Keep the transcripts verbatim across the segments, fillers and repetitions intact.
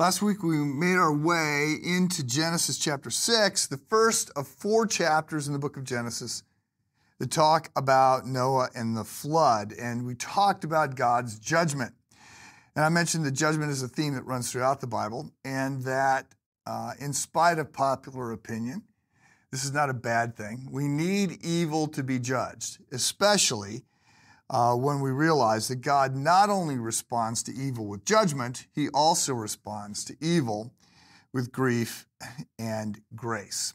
Last week we made our way into Genesis chapter six, the first of four chapters in the book of Genesis that talk about Noah and the flood. And we talked about God's judgment. And I mentioned that judgment is a theme that runs throughout the Bible, and that uh, in spite of popular opinion, this is not a bad thing. We need evil to be judged, especially uh, when we realize that God not only responds to evil with judgment, he also responds to evil with grief and grace.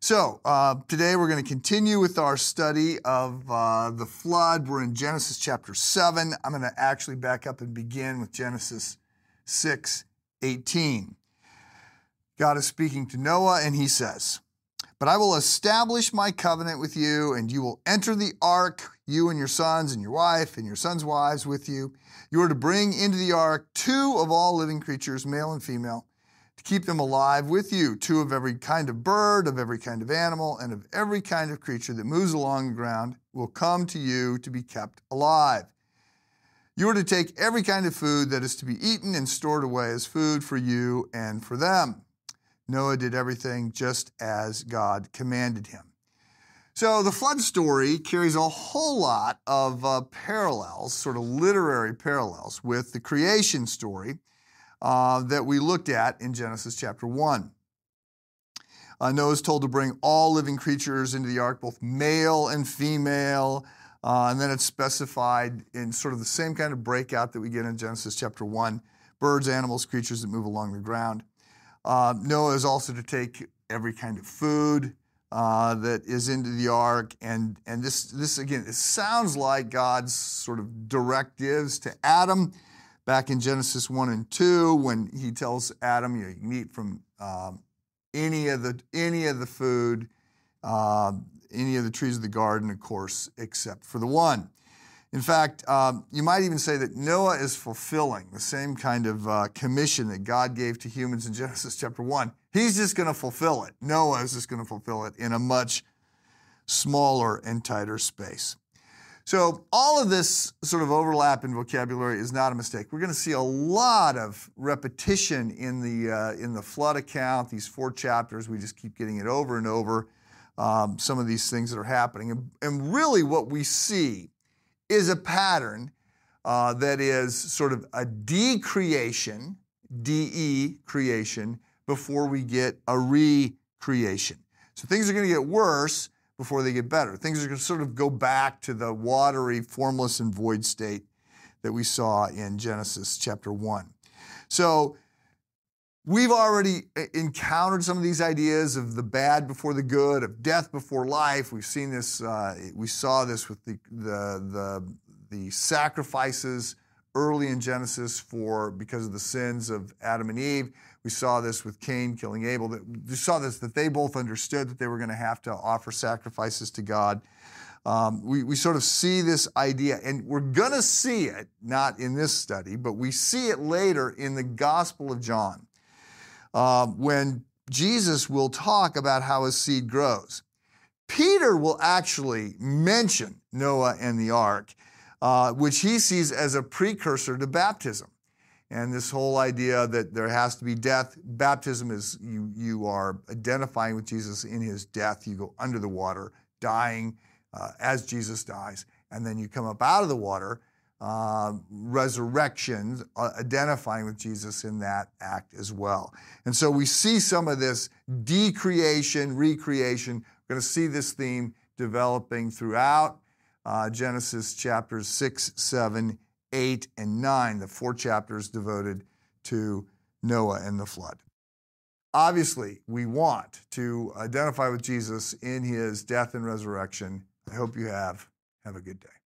So uh, today we're going to continue with our study of uh, the flood. We're in Genesis chapter seven. I'm going to actually back up and begin with Genesis six eighteen. God is speaking to Noah, and he says, "But I will establish my covenant with you, and you will enter the ark, you and your sons and your wife and your sons' wives with you. You are to bring into the ark two of all living creatures, male and female, to keep them alive with you, two of every kind of bird, of every kind of animal, and of every kind of creature that moves along the ground will come to you to be kept alive. You are to take every kind of food that is to be eaten and stored away as food for you and for them." Noah did everything just as God commanded him. So the flood story carries a whole lot of uh, parallels, sort of literary parallels, with the creation story uh, that we looked at in Genesis chapter one. Uh, Noah is told to bring all living creatures into the ark, both male and female, uh, and then it's specified in sort of the same kind of breakout that we get in Genesis chapter one, birds, animals, creatures that move along the ground. Uh, Noah is also to take every kind of food uh, that is into the ark. And, and this, this, again, it sounds like God's sort of directives to Adam back in Genesis one and two when he tells Adam, you know, you can eat from um, any of the, any of the food, uh, any of the trees of the garden, of course, except for the one. In fact, um, you might even say that Noah is fulfilling the same kind of uh, commission that God gave to humans in Genesis chapter one. He's just going to fulfill it. Noah is just going to fulfill it in a much smaller and tighter space. So all of this sort of overlap in vocabulary is not a mistake. We're going to see a lot of repetition in the, uh, in the flood account. These four chapters, we just keep getting it over and over, um, some of these things that are happening. And, and really what we see is a pattern uh, that is sort of a de-creation, D E creation, before we get a re-creation. So things are going to get worse before they get better. Things are going to sort of go back to the watery, formless, and void state that we saw in Genesis chapter one. So we've already encountered some of these ideas of the bad before the good, of death before life. We've seen this, uh, we saw this with the, the, the, the sacrifices early in Genesis for because of the sins of Adam and Eve. We saw this with Cain killing Abel. We saw this, that they both understood that they were going to have to offer sacrifices to God. Um, we, we sort of see this idea, and we're going to see it, not in this study, but we see it later in the Gospel of John. Uh, when Jesus will talk about how his seed grows. Peter will actually mention Noah and the ark, uh, which he sees as a precursor to baptism. And this whole idea that there has to be death. Baptism is you, you are identifying with Jesus in his death. You go under the water, dying uh, as Jesus dies, and then you come up out of the water, Uh, resurrection, uh, identifying with Jesus in that act as well. And so we see some of this decreation, recreation. We're going to see this theme developing throughout uh, Genesis chapters six, seven, eight, and nine, the four chapters devoted to Noah and the flood. Obviously, we want to identify with Jesus in his death and resurrection. I hope you have. Have a good day.